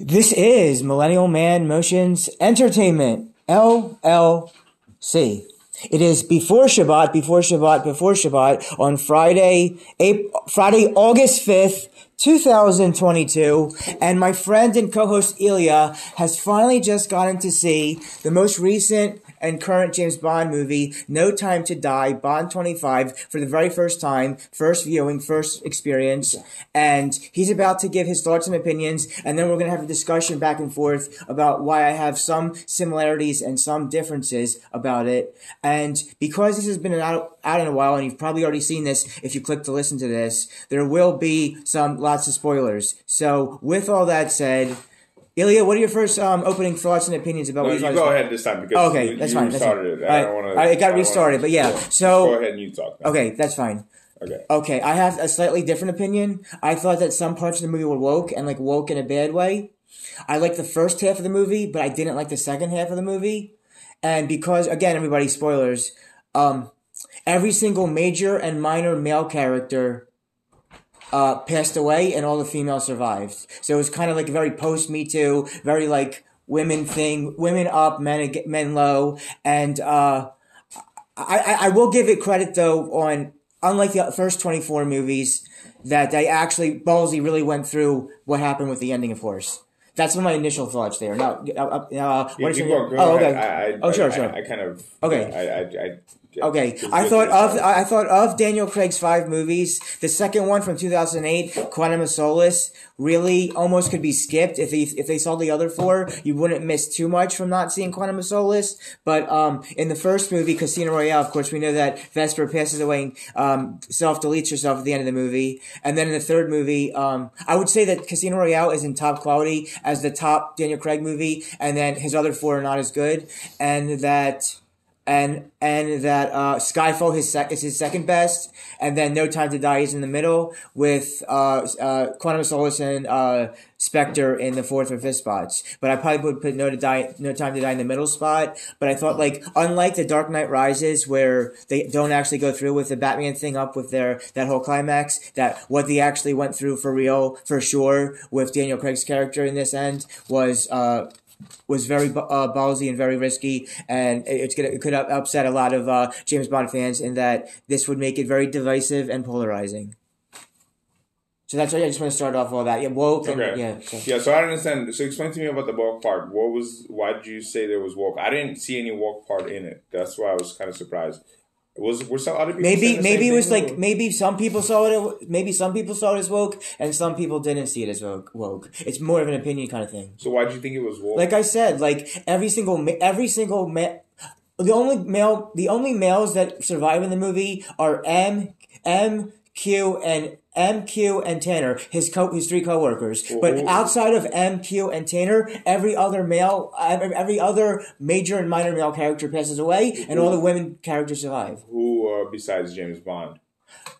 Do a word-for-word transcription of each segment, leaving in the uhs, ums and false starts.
This is Millennial Man Motions Entertainment L L C. It is before Shabbat, before Shabbat, before Shabbat on Friday, April, Friday, August fifth, two thousand twenty-two, and my friend and co-host Ilya has finally just gotten to see the most recent and current James Bond movie, No Time to Die, Bond twenty-five, for the very first time, first viewing, first experience, and he's about to give his thoughts and opinions, and then we're going to have a discussion back and forth about why I have some similarities and some differences about it, and because this has been out, out in a while, and you've probably already seen this if you clicked to listen to this, there will be some lots of spoilers. So, with all that said, Ilya, what are your first um, opening thoughts and opinions about no, what you, you go ahead this time because oh, okay, you, that's you fine, restarted that's fine. it. I all don't right. want to. It got restarted, wanna, but yeah. yeah. So go ahead and you talk now. Okay, that's fine. Okay. Okay, I have a slightly different opinion. I thought that some parts of the movie were woke and like woke in a bad way. I liked the first half of the movie, but I didn't like the second half of the movie. And because again, everybody, spoilers. Um, every single major and minor male character Uh, passed away, and all the females survived. So it was kind of like a very post-Me Too, very like women thing, women up, men men low. And uh, I, I will give it credit, though, on, unlike the first twenty-four movies, that they actually, ballsy really went through what happened with the ending of Horse. That's one of my initial thoughts there. Now, uh, uh, yeah, what you go, go oh, okay. I, I, oh, sure, I, sure. I, I kind of okay. I, I, I, yeah, okay. I thought of I thought of Daniel Craig's five movies. The second one from two thousand eight, Quantum of Solace, really almost could be skipped if they if they saw the other four. You wouldn't miss too much from not seeing Quantum of Solace. But um, in the first movie, Casino Royale, of course, we know that Vesper passes away, and um, self deletes herself at the end of the movie. And then in the third movie, um, I would say that Casino Royale is in top quality as the top Daniel Craig movie, and then his other four are not as good, and that and and that uh, Skyfall his sec- is his second best, and then No Time to Die is in the middle with uh, uh, Quantum of Solace and uh, Spectre in the fourth or fifth spots. But I probably would put No to Die, No Time to Die in the middle spot. But I thought, like, unlike The Dark Knight Rises, where they don't actually go through with the Batman thing up with their that whole climax, that what they actually went through for real, for sure, with Daniel Craig's character in this end was uh, was very uh, ballsy and very risky, and it's gonna, it could upset a lot of uh, James Bond fans, in that this would make it very divisive and polarizing. So that's why I just want to start off all that. Yeah, woke. Okay. And, yeah, so. yeah. So I understand. So explain to me about the woke part. What was? Why did you say there was woke? I didn't see any woke part in it. That's why I was kind of surprised. Was were some other people? Maybe maybe it was like or? maybe some people saw it. Maybe some people saw it as woke, and some people didn't see it as woke. Woke. It's more of an opinion kind of thing. So why did you think it was woke? Like I said, like every single every single ma- the only male the only males that survive in the movie are M M Q and. M Q and Tanner, his co, his three coworkers. Ooh. But outside of M Q and Tanner, every other male, every other major and minor male character passes away, and Ooh. all the women characters survive. Who uh, besides James Bond?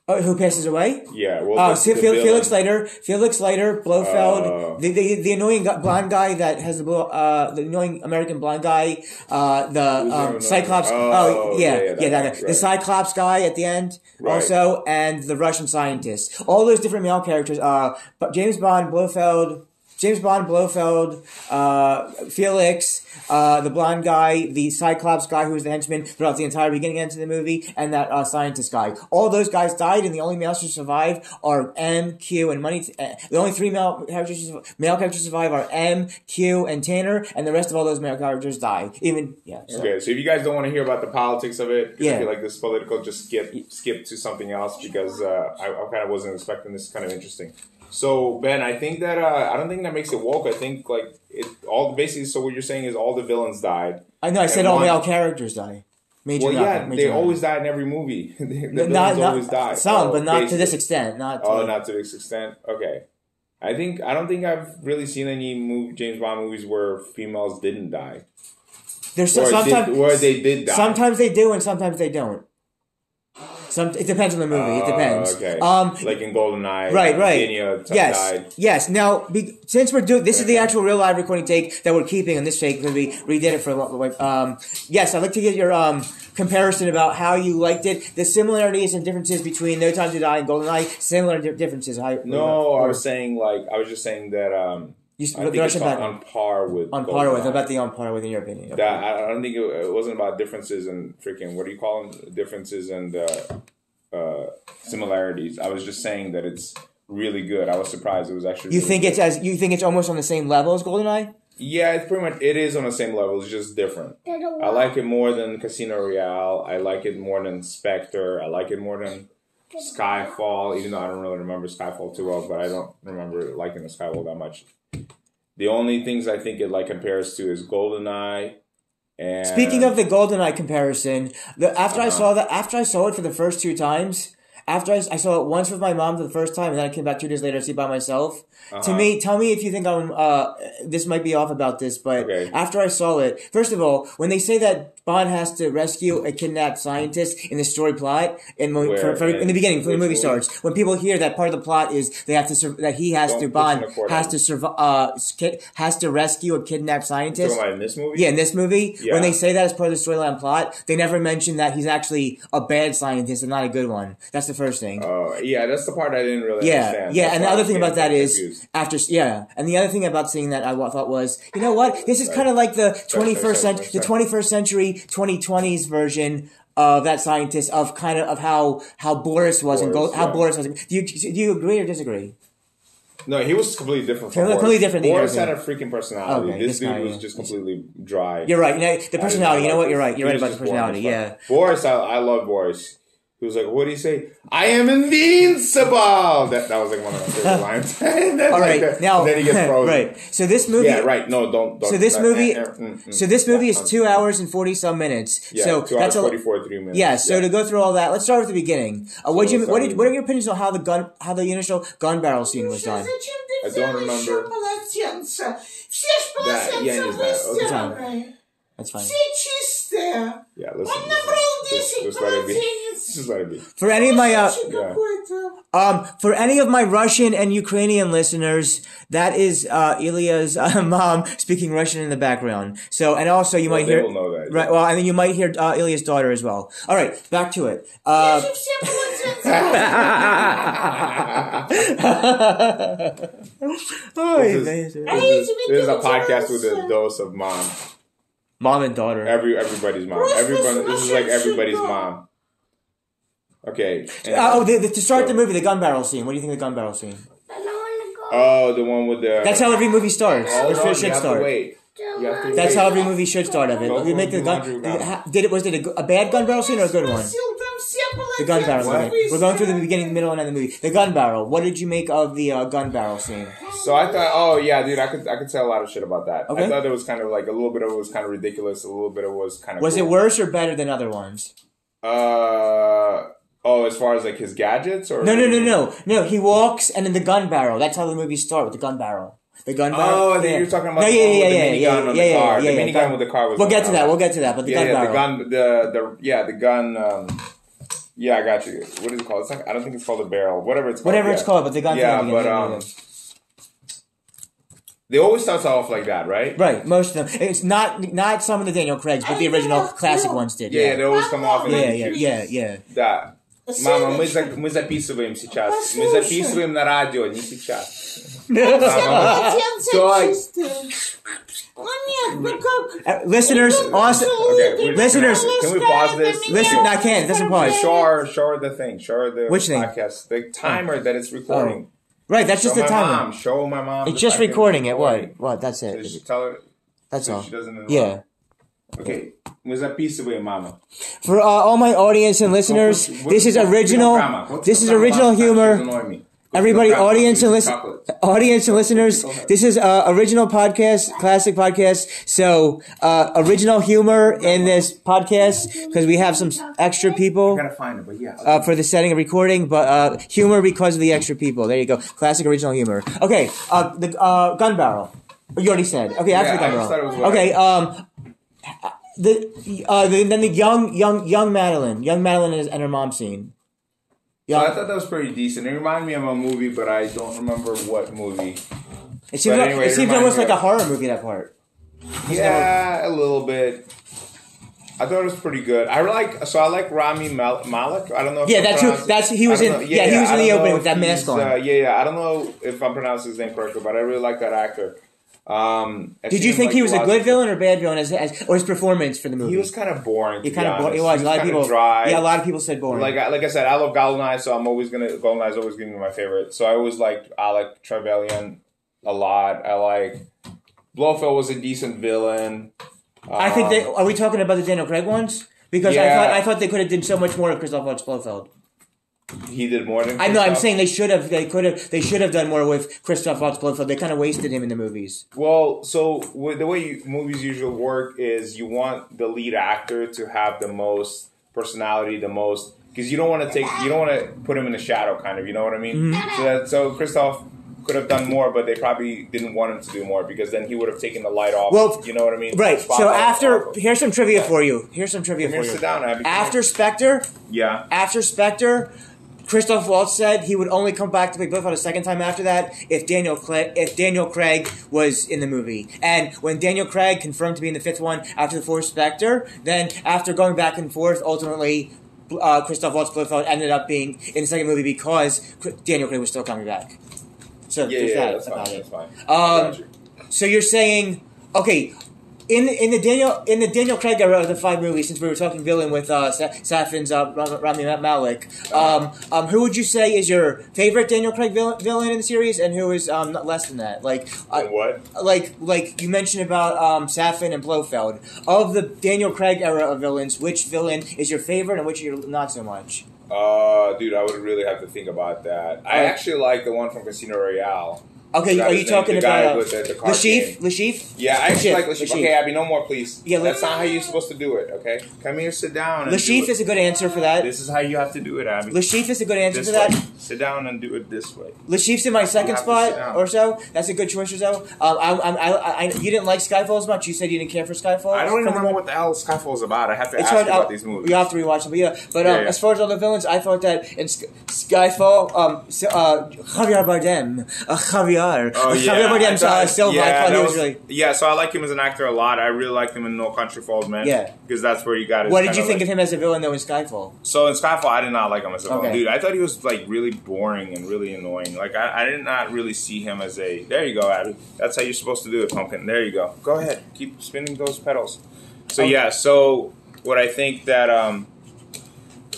Uh, who passes away? Yeah. Well, uh, the, the Felix Leiter, Felix Leiter, Blofeld, uh, the, the the annoying blonde guy that has the uh the annoying American blonde guy, uh the um, Cyclops. Oh, oh yeah, yeah, yeah, that, yeah, that guy. Right. The Cyclops guy at the end, right. Also, and the Russian scientist. All those different male characters. Uh, but James Bond, Blofeld. James Bond, Blofeld, uh, Felix, uh, the blonde guy, the Cyclops guy who was the henchman throughout the entire beginning and end of the movie, and that uh, scientist guy. All those guys died, and the only males who survived are M, Q, and Money. T- uh, the only three male characters male characters survive are M, Q, and Tanner, and the rest of all those male characters die. Even yeah. So. Okay, so if you guys don't want to hear about the politics of it, because yeah. I feel like this is political, just skip skip to something else, because uh, I, I kind of wasn't expecting this. It's kind of interesting. So, Ben, I think that, uh, I don't think that makes it woke. I think, like, it all, basically, so what you're saying is all the villains died. I know, I said all male characters die. Major well, yeah, major they not. always die in every movie. the the not, villains not, always die. Some, oh, but not basically. to this extent. Not to oh, like, not to this extent? Okay. I think, I don't think I've really seen any movie, James Bond movies where females didn't die. There's so, sometimes, did, where they did die. Sometimes they do and sometimes they don't. Some, it depends on the movie. It depends. Uh, okay. Um, like in GoldenEye. Right, right. Virginia, yes, died. yes. Now, be, since we're doing... This is the actual real live recording take that we're keeping on this take because we redid it for a long um, Yes, I'd like to get your um, comparison about how you liked it, the similarities and differences between No Time to Die and GoldenEye, similar differences. How, no, I was saying, like... I was just saying that... Um, You, I think it's about on par with on par with. About the on par with, in your opinion. Okay. That I don't think it, it wasn't about differences and freaking what do you call them? Differences and uh, uh, similarities. I was just saying that it's really good. I was surprised it was actually. You really think good. It's as you think it's almost on the same level as GoldenEye? Yeah, it's pretty much it is on the same level. It's just different. I like it more than Casino Royale. I like it more than Spectre. I like it more than Skyfall. Even though I don't really remember Skyfall too well, but I don't remember liking the Skyfall that much. The only things I think it like compares to is GoldenEye. And speaking of the GoldenEye comparison, the, after uh-huh. I saw that, after I saw it for the first two times, after I, I saw it once with my mom for the first time, and then I came back two days later to see it by myself. Uh-huh. To me, tell me if you think I'm. Uh, this might be off about this, but okay. After I saw it, first of all, when they say that Bond has to rescue a kidnapped scientist in the story plot, in, Where, for, for, in, in the beginning, when the movie starts, when people hear that part of the plot is they have to sur- that he has to Bond has to survive uh, ki- has to rescue a kidnapped scientist. You're talking about in this movie? Yeah, in this movie, yeah. When they say that as part of the storyline plot, they never mention that he's actually a bad scientist and not a good one. That's the first thing. Oh, uh, yeah, that's the part I didn't really yeah, understand. Yeah, yeah, and the other thing about that is confused. after, yeah, and the other thing about seeing that I w- thought was, you know what, this is right. kind of like the twenty-first century, the twenty-first century, twenty twenties version of that scientist of kind of of how how Boris was Boris, and Gold, how yeah. Boris was. Do you do you agree or disagree? No, he was completely different. From completely Boris. different. Boris had a freaking personality. Okay, this dude guy, was yeah. just completely dry. You're right. You know, the personality. You know what? You're right. You're right about the personality. Yeah. Boris, I, I love Boris. He was like, what do you say? I am invincible! That that was like one of my favorite lines. All right, like the, now... Then he gets frozen. Right, so this movie... Yeah, right, no, don't... don't so this uh, movie... Uh, uh, mm, mm, so this movie is two understand. hours and forty-some minutes. Yeah, so two that's hours, forty-four, three minutes. Yeah, so yeah. to go through all that, let's start with the beginning. Uh, what, so you, what, did, what are your opinions on how the gun, how the initial gun barrel scene was done? I don't remember. That, yeah, it is that. Okay. That's fine. Yeah, listen. Just, just, just let it be. Just let it be. For any of my uh, yeah. um, for any of my Russian and Ukrainian listeners, that is uh, Ilya's uh, mom speaking Russian in the background. So, and also you well, might hear they will know that, right. Yeah. Well, and then you might hear uh, Ilya's daughter as well. All right, back to it. Uh, this, is, this, is, this is a podcast with a dose of mom. Mom and daughter. Every everybody's mom. Everybody. This is like everybody's mom. Okay. And, uh, oh, the, the, to start so, the movie, the gun barrel scene. What do you think of the gun barrel scene? Oh, the one with the. That's how every movie starts. Oh, it no, should you start. Have to wait. You have to That's wait. how every movie should start. Of it. Go we make the gun. The, did it was it a, a bad gun barrel scene or a good one? The gun barrel. Okay. We're going through the beginning, middle, and end of the movie. The gun barrel. What did you make of the uh, gun barrel scene? So I thought, oh yeah, dude, I could I could say a lot of shit about that. Okay. I thought it was kind of like a little bit of it was kind of ridiculous, a little bit of it was kind of. Was cool. It worse or better than other ones? Uh oh, as far as like his gadgets or no, no, no, no, no. He walks and then the gun barrel. That's how the movies start with the gun barrel. The gun barrel. Oh, then you're talking about no, yeah, yeah, yeah, the yeah, minigun yeah, on yeah, the yeah, car. Yeah, yeah, the minigun with the car was. We'll get to that. Out. We'll get to that. But the yeah, gun yeah, barrel. The gun. The the yeah, the gun. Um, Yeah, I got you. What is it called? It's like, I don't think it's called a barrel. Whatever it's called. Whatever yeah. it's called, but the gun's Yeah, but um, they always start off like that, right? Right, most of them. It's not not some of the Daniel Craigs, but the original classic ones did. Yeah, yeah. yeah, they always come off. And yeah, yeah, yeah, yeah. That. Mama, мы за мы записываем сейчас. Мы записываем на радио, не сейчас. Uh, listeners, also, okay, listeners, can we pause this? Listen, I can't. Doesn't pause. Sure, sure the thing, sure the Which thing? podcast, the timer that it's recording. Oh. Right, that's show just the timer. Mom, show my mom. It's just recording it. What? What? That's it. So tell her that's so all. She doesn't yeah. Okay, was a piece away, Mama. For uh, all my audience and listeners, this is original. This is original humor. Everybody, audience and listen, audience and listeners, this is uh, original podcast, classic podcast. So uh, original humor in this podcast because we have some extra people. I gotta find it, but yeah. Uh, for the setting of recording, but uh, humor because of the extra people. There you go, classic original humor. Okay, uh, the uh, gun barrel. You already said. Okay, after yeah, the gun barrel. Okay, um. The, uh, the then the young young young Madeline young Madeline and, his, and her mom scene. Yeah, so I thought that was pretty decent. It reminded me of a movie, but I don't remember what movie. It seems like, anyway, it, it seems almost like of... a horror movie that part. Yeah, that a little bit. I thought it was pretty good. I like so I like Rami Malek. I don't know. If yeah, I'm that's who. That's he was in. Yeah, yeah, yeah, he was in the opening with that mask on. Uh, yeah, yeah. I don't know if I'm pronouncing his name correctly, but I really like that actor. Um, Did you think like he was a good villain or bad villain as, as or his performance for the movie? He was kind of boring. He kind of bo- he was. He was a lot of people. Dry. Yeah, a lot of people said boring. Like I, like I said, I love GoldenEye, so I'm always gonna GoldenEye is always gonna be my favorite. So I always liked Alec Trevelyan a lot. I like Blofeld was a decent villain. Um, I think that are we talking about the Daniel Craig ones? Because yeah. I thought I thought they could have done so much more of Christoph Waltz Blofeld. He did more than Christoph. I know. I'm saying they should have. They could have. They should have done more with Christoph Waltz Blofeld. They kind of wasted him in the movies. Well, so the way you, movies usually work is you want the lead actor to have the most personality, the most because you don't want to take you don't want to put him in the shadow, kind of. You know what I mean? Mm-hmm. So that so Christoph could have done more, but they probably didn't want him to do more because then he would have taken the light off. Well, you know what I mean? Right. So after, here's some trivia yeah. for you. Here's some trivia Come for here, you. Sit down, Abby. After Spectre, yeah. After Spectre, Christoph Waltz said he would only come back to play Blofeld a second time after that if Daniel Cla- if Daniel Craig was in the movie. And when Daniel Craig confirmed to be in the fifth one after the fourth Spectre, then after going back and forth, ultimately uh, Christoph Waltz Blofeld ended up being in the second movie because Daniel Craig was still coming back. So yeah, yeah, that that's about fine, it. That's fine. Um, you. So you're saying, okay, in in the Daniel in the Daniel Craig era of the five movies, since we were talking villain with uh, Safin's uh, Rami Malek, um, um, who would you say is your favorite Daniel Craig villain, villain in the series, and who is um, less than that? Like uh, what? Like like you mentioned about um, Safin and Blofeld. Of the Daniel Craig era of villains, which villain is your favorite, and which you're not so much? Uh, dude, I would really have to think about that. I right. actually like the one from Casino Royale. Okay, are you talking about with the, the Le Chiffre? Le Chiffre? Yeah, I actually like Le Chiffre. Okay, Abby, no more, please. Yeah, Le- that's not how you're supposed to do it, okay? Come here, sit down. Le Chiffre is a good answer for that. This is how you have to do it, Abby. Le Chiffre is a good answer this for way. that. Sit down and do it this way. Le Chiffre's in my second spot or so. That's a good choice or so. Um, I, I, I, I, you didn't like Skyfall as much. You said you didn't care for Skyfall. I don't even remember what the hell Skyfall is about. I have to it's ask hard, about I'll, these movies. You have to rewatch them, but yeah. But um, yeah, yeah. as far as all the villains, I thought that in Sk- Skyfall, um, so, uh, Javier Bardem, uh, Javier. Oh, yeah. Thought, yeah, was was, really... yeah, so I like him as an actor a lot. I really liked him in No Country for Old Men. Yeah. Because that's where he got his... What did you think like... of him as a villain, though, in Skyfall? So in Skyfall, I did not like him as a villain. Okay. Dude, I thought he was, like, really boring and really annoying. Like, I, I did not really see him as a... There you go, Abby. That's how you're supposed to do it, Pumpkin. There you go. Go ahead. Keep spinning those pedals. So, okay. yeah, so what I think that... um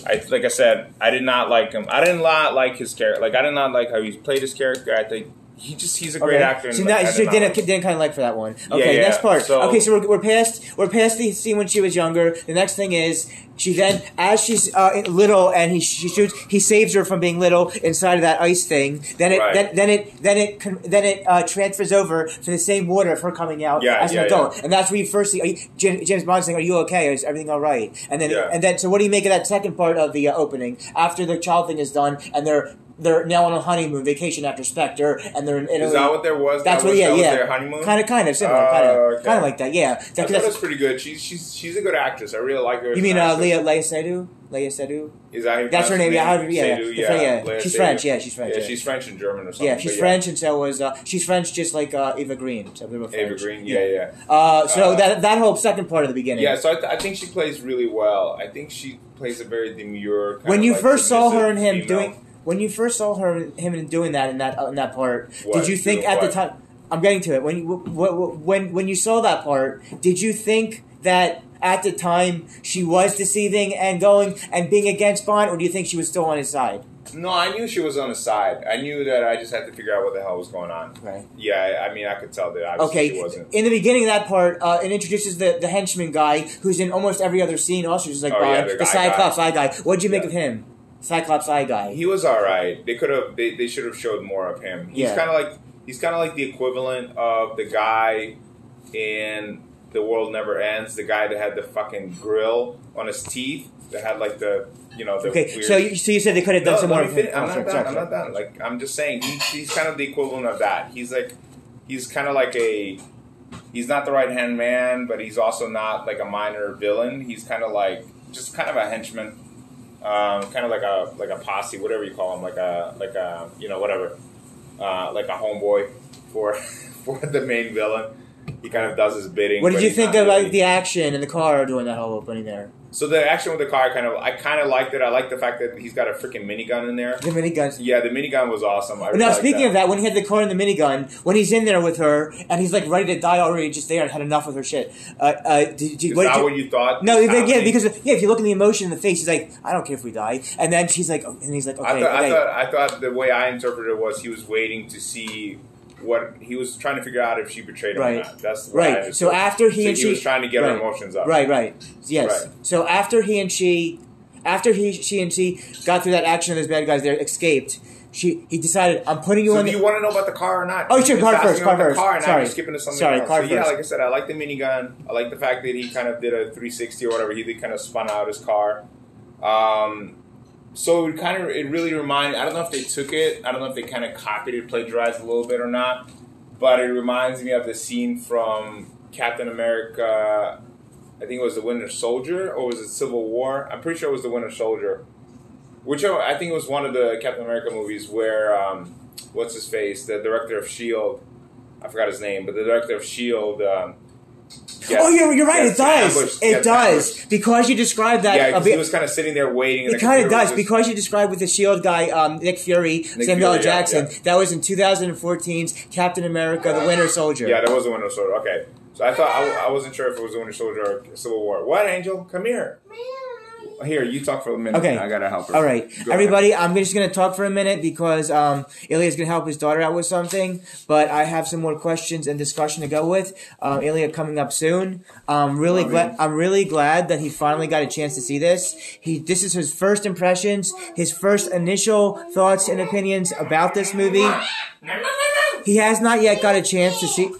I, like I said, I did not like him. I did not like his character. Like, I did not like how he played his character. I think... He just—he's a great okay. actor. So, like, now, so didn't, didn't kind of like for that one. Okay, yeah, yeah. next part. So, okay, so we're, we're past we're past the scene when she was younger. The next thing is she then, as she's uh, little, and he she shoots. He saves her from being little inside of that ice thing. Then it right. then, then it then it then it, then it uh, transfers over to the same water of her coming out yeah, as an yeah, adult, yeah. and that's where you first see you, James Bond saying, "Are you okay? Is everything all right?" And then yeah. and then so what do you make of that second part of the uh, opening after the child thing is done and they're. They're now on a honeymoon vacation after Spectre, and they're in Italy. Is that what there was? That's that what, was, yeah, that yeah. was their honeymoon? Kind of, kind of, similar, uh, kind of, okay. kind of like that, yeah. That, I thought that's pretty good. She's she's she's a good actress. I really like her. You mean uh, Léa Seydoux? Léa Seydoux? Is that even that's her name? name? Yeah, Seydoux, yeah, Seydoux, yeah. yeah. Friend, yeah. She's Seydoux. French. Yeah, she's French. Yeah, yeah, she's French and German or something. Yeah, she's yeah. French, and so was uh, she's French, just like uh, Eva Green. So we were Eva Green, yeah, yeah. yeah. Uh, so uh, that that whole second part of the beginning. Yeah, so I, th- I think she plays really well. I think she plays a very demure. When you first saw her and him doing. When you first saw her, him doing that in that in that part, what? did you think at what? the time? I'm getting to it. When you when when you saw that part, did you think that at the time she was deceiving and going and being against Bond, or do you think she was still on his side? No, I knew she was on his side. I knew that I just had to figure out what the hell was going on. Right. Yeah, I mean, I could tell that obviously okay. she wasn't. In the beginning of that part, uh, it introduces the, the henchman guy who's in almost every other scene. Also, just like oh, Bond, yeah, the, the Cyclops eye guy. What'd you yeah. make of him? Cyclops eye guy. He was all right. They could have. They, they should have showed more of him. He's yeah. kind of like he's kind of like the equivalent of the guy in The World Never Ends. The guy that had the fucking grill on his teeth. That had like the you know the okay. Weird... So you, so you said they could have done no, some more. Of him. I'm oh, not sorry, done. Sorry. I'm not done. Like I'm just saying he, he's kind of the equivalent of that. He's like he's kind of like a he's not the right hand man, but he's also not like a minor villain. He's kind of like just kind of a henchman. Um, kind of like a like a posse, whatever you call him, like a like a you know whatever, uh, like a homeboy for for the main villain. He's he kind of does his bidding. What did you think of like the action in the car during that whole opening there? So the action with the car, kind of, I kind of liked it. I like the fact that he's got a freaking minigun in there. The minigun. Yeah, the minigun was awesome. I really now, speaking that. of that, when he had the car and the minigun, when he's in there with her and he's like ready to die already, just there and had enough of her shit. Uh, uh, did you, Is what that did you, what you thought? No, but, yeah, because yeah, if you look at the emotion in the face, he's like, I don't care if we die, and then she's like, oh, and he's like, okay. I thought, okay. I thought, I thought the way I interpreted it was he was waiting to see. What he was trying to figure out if she betrayed him right. or not. That's what right. I so after he so and she, he was trying to get right. her emotions up. Right, right, yes. Right. So after he and she, after he, she and she got through that action of those bad guys, they escaped. She, he decided, I'm putting you so on. Do the- you want to know about the car or not? Oh, sure, car first. Car first. Car and Sorry, I'm skipping to something Sorry, else. Car so, first. Yeah, like I said, I like the minigun. I like the fact that he kind of did a three sixty or whatever. He did kind of spun out his car. Um. So it kind of, it really reminded, I don't know if they took it, I don't know if they kind of copied it, plagiarized a little bit or not, but it reminds me of the scene from Captain America, I think it was The Winter Soldier, or was it Civil War? I'm pretty sure it was The Winter Soldier, which I think it was one of the Captain America movies where, um, what's his face, the director of S H I E L D, I forgot his name, but the director of S H I E L D, um, Yes. Oh, you're, you're right. Yes. It does. Ambushed. It yes. does. Ambushed. Because you described that. Yeah, because he was kind of sitting there waiting. It the kind of does. Just... Because you described with the S H I E L D guy, um, Nick Fury, Nick Samuel Fury, L. Jackson, yeah, yeah. that was in twenty fourteen's Captain America, uh, The Winter Soldier. Yeah, that was The Winter Soldier. Okay. So I thought, I, I wasn't sure if it was The Winter Soldier or Civil War. What, Angel? Come here. Here, you talk for a minute. Okay. I got to help her. All right. Go Everybody, ahead. I'm just going to talk for a minute because um, Ilya's going to help his daughter out with something. But I have some more questions and discussion to go with. Um, Ilya coming up soon. I'm really, gla- I'm really glad that he finally got a chance to see this. He This is his first impressions, his first initial thoughts and opinions about this movie. He has not yet got a chance to see...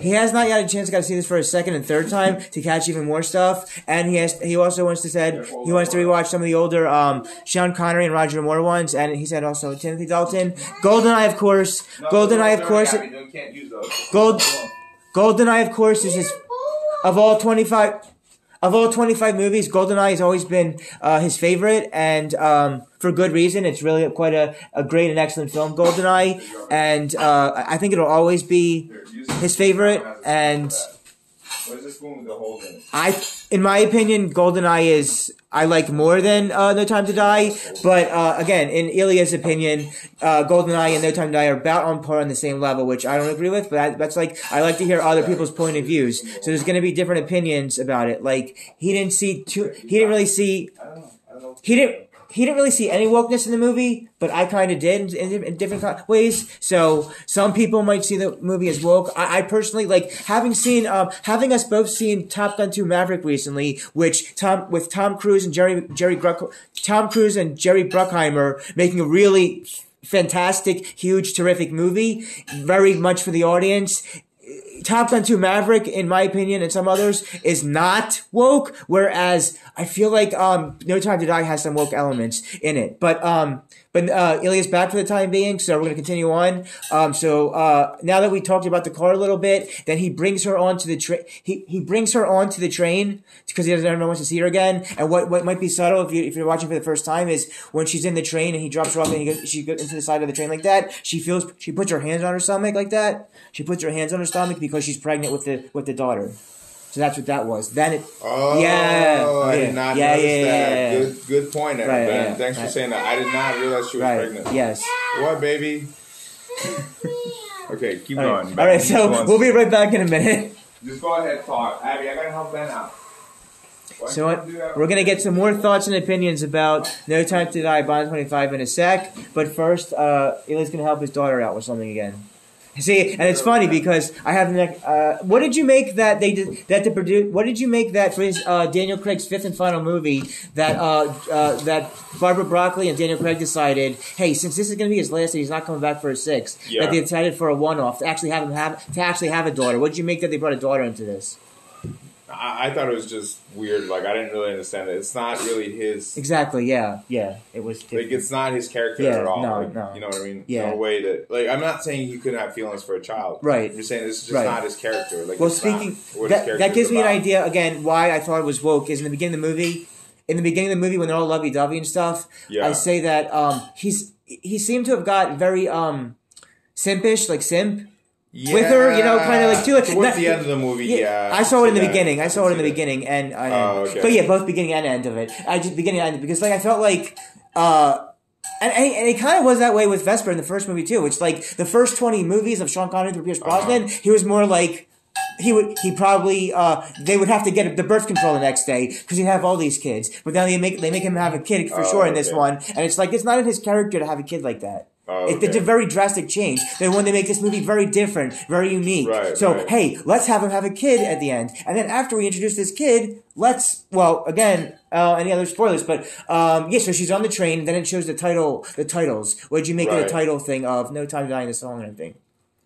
He has not yet a chance to got to see this for a second and third time to catch even more stuff, and he has. He also wants to said he wants to rewatch some of the older um, Sean Connery and Roger Moore ones, and he said also Timothy Dalton, GoldenEye of course, no, GoldenEye of course, Gold, GoldenEye of course is his of all twenty-five. Of all twenty-five movies, GoldenEye has always been uh, his favorite, and um, for good reason. It's really quite a, a great and excellent film, GoldenEye, and uh, I think it'll always be his favorite. And I, in my opinion, GoldenEye is I like more than uh, No Time to Die, but uh, again, in Ilya's opinion, uh, GoldenEye and No Time to Die are about on par on the same level, which I don't agree with, but I, that's like, I like to hear other people's point of views, so there's going to be different opinions about it. Like, he didn't see too, he didn't really see, he didn't, he didn't really see any wokeness in the movie, but I kind of did in, in, in different ways. So some people might see the movie as woke. I, I personally like having seen, um, having us both seen Top Gun two Maverick recently, which Tom with Tom Cruise and Jerry Jerry Bruck, Tom Cruise and Jerry Bruckheimer making a really fantastic, huge, terrific movie, very much for the audience. Top Gun two Maverick, in my opinion, and some others, is not woke, whereas I feel like um, No Time to Die has some woke elements in it. But um, but uh, Ilya's back for the time being, so we're going to continue on. Um, so uh, now that we talked about the car a little bit, then he brings her on to the train. He, he brings her on to the train because he doesn't ever want to see her again. And what, what might be subtle if, you, if you're watching for the first time is when she's in the train and he drops her off and he goes, she goes into the side of the train like that. She feels she puts her hands on her stomach like that. She puts her hands on her stomach because she's pregnant with the with the daughter. So that's what that was. Then it Oh yeah, I did not yeah, notice yeah, yeah, that. Yeah, yeah. Good good point, right, Ben. Yeah, Thanks right. for saying that. I did not realize she was right. pregnant. Yes. What baby? Okay, keep All going. Right. All right, so going. We'll be right back in a minute. Just go ahead, talk. Abby, I gotta help Ben out. Why so what, we're gonna get some more thoughts and opinions about No Time to Die, Bond twenty-five in a sec. But first, uh, Ilya's gonna help his daughter out with something again. See, and it's funny because I have the uh, what did you make that they did that the produ- what did you make that for his uh, Daniel Craig's fifth and final movie that uh, uh, that Barbara Broccoli and Daniel Craig decided, hey, since this is going to be his last and he's not coming back for his sixth, yeah. that they decided for a one-off to actually have him have to actually have a daughter. What did you make that they brought a daughter into this? I, I thought it was just weird. Like I didn't really understand it. It's not really his. Exactly. Yeah. Yeah. It was. It, like it's not his character yeah, at all. No. Like, no. You know what I mean? Yeah. No way to. Like I'm not saying he couldn't have feelings for a child. Right. I'm just saying this is just right. not his character. Like well, speaking that, that gives me an idea again why I thought it was woke is in the beginning of the movie. In the beginning of the movie when they're all lovey dovey and stuff. Yeah. I say that um he's he seemed to have got very um simpish like simp. yeah. with her, you know, kind of like too. Like, towards not, the end of the movie, yeah. yeah. I saw it in the that. beginning. I saw it in the that. beginning, and I, oh, okay. but yeah, both beginning and end of it. I just beginning and end because like I felt like. uh And, and it kind of was that way with Vesper in the first movie too, which like the first twenty movies of Sean Connery through Pierce Brosnan, uh-huh. he was more like he would he probably uh, they would have to get the birth control the next day because he'd have all these kids, but now they make they make him have a kid for oh, sure in okay. this one, and it's like it's not in his character to have a kid like that. Oh, okay. It's a very drastic change. Then when they make this movie very different, very unique. Right, so, right. hey, let's have him have a kid at the end. And then after we introduce this kid, let's, well, again, uh, any other spoilers, but, um, yeah, so she's on the train, then it shows the title, the titles. What'd you make right. of the title thing of No Time to Die in the song and everything?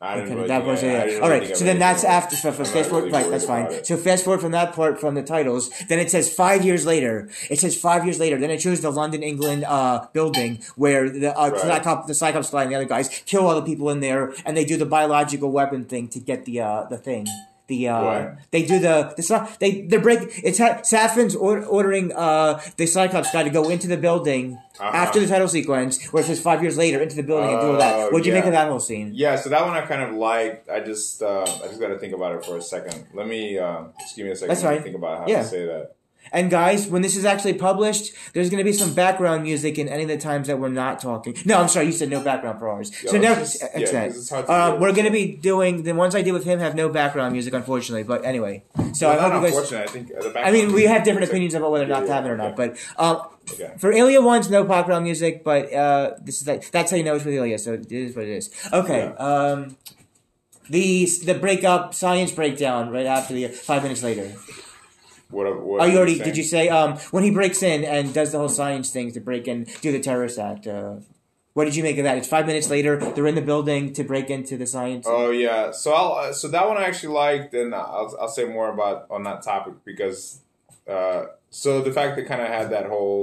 I didn't okay, really that was it. Yeah. All right, so then that's after. So fast really forward, right? That's fine. It. So fast forward from that part, from the titles. Then it says five years later. It says five years later. Then it shows the London, England, uh, building where the uh, right. Cyclops, the Cyclops guy and the other guys kill all the people in there, and they do the biological weapon thing to get the uh the thing. The uh, what? they do the the they they break. It's ha- Safin's or- ordering uh the Cyclops guy to go into the building. Uh-huh. After the title sequence, where it says five years later, into the building uh, and do all that. What'd you yeah. make of that whole scene? Yeah, so that one I kind of liked. I just, uh, I just got to think about it for a second. Let me, uh, just give me a second That's to right. think about how yeah. to say that. And guys, when this is actually published, there's going to be some background music in any of the times that we're not talking. No, I'm sorry, you said no background for ours. Yo, so now, just, yeah, uh, we're going to be doing the ones I did with him have no background music, unfortunately. But anyway, so well, I hope you guys. I think the background. I mean, we have different opinions like, about whether or not yeah, to have it or okay. not, but. Um, Okay. For Ilya one's no background music, but uh, this is like, that's how you know it's with Ilya, so it is what it is. Okay, yeah. um, the the breakup science breakdown right after the five minutes later. What? what oh, you already did you say um, when he breaks in and does the whole science thing to break in, do the terrorist act? Uh, what did you make of that? It's five minutes later. They're in the building to break into the science. Oh thing. yeah, so I'll, so that one I actually liked, and I'll I'll say more about on that topic because. Uh, So the fact that kind of had that whole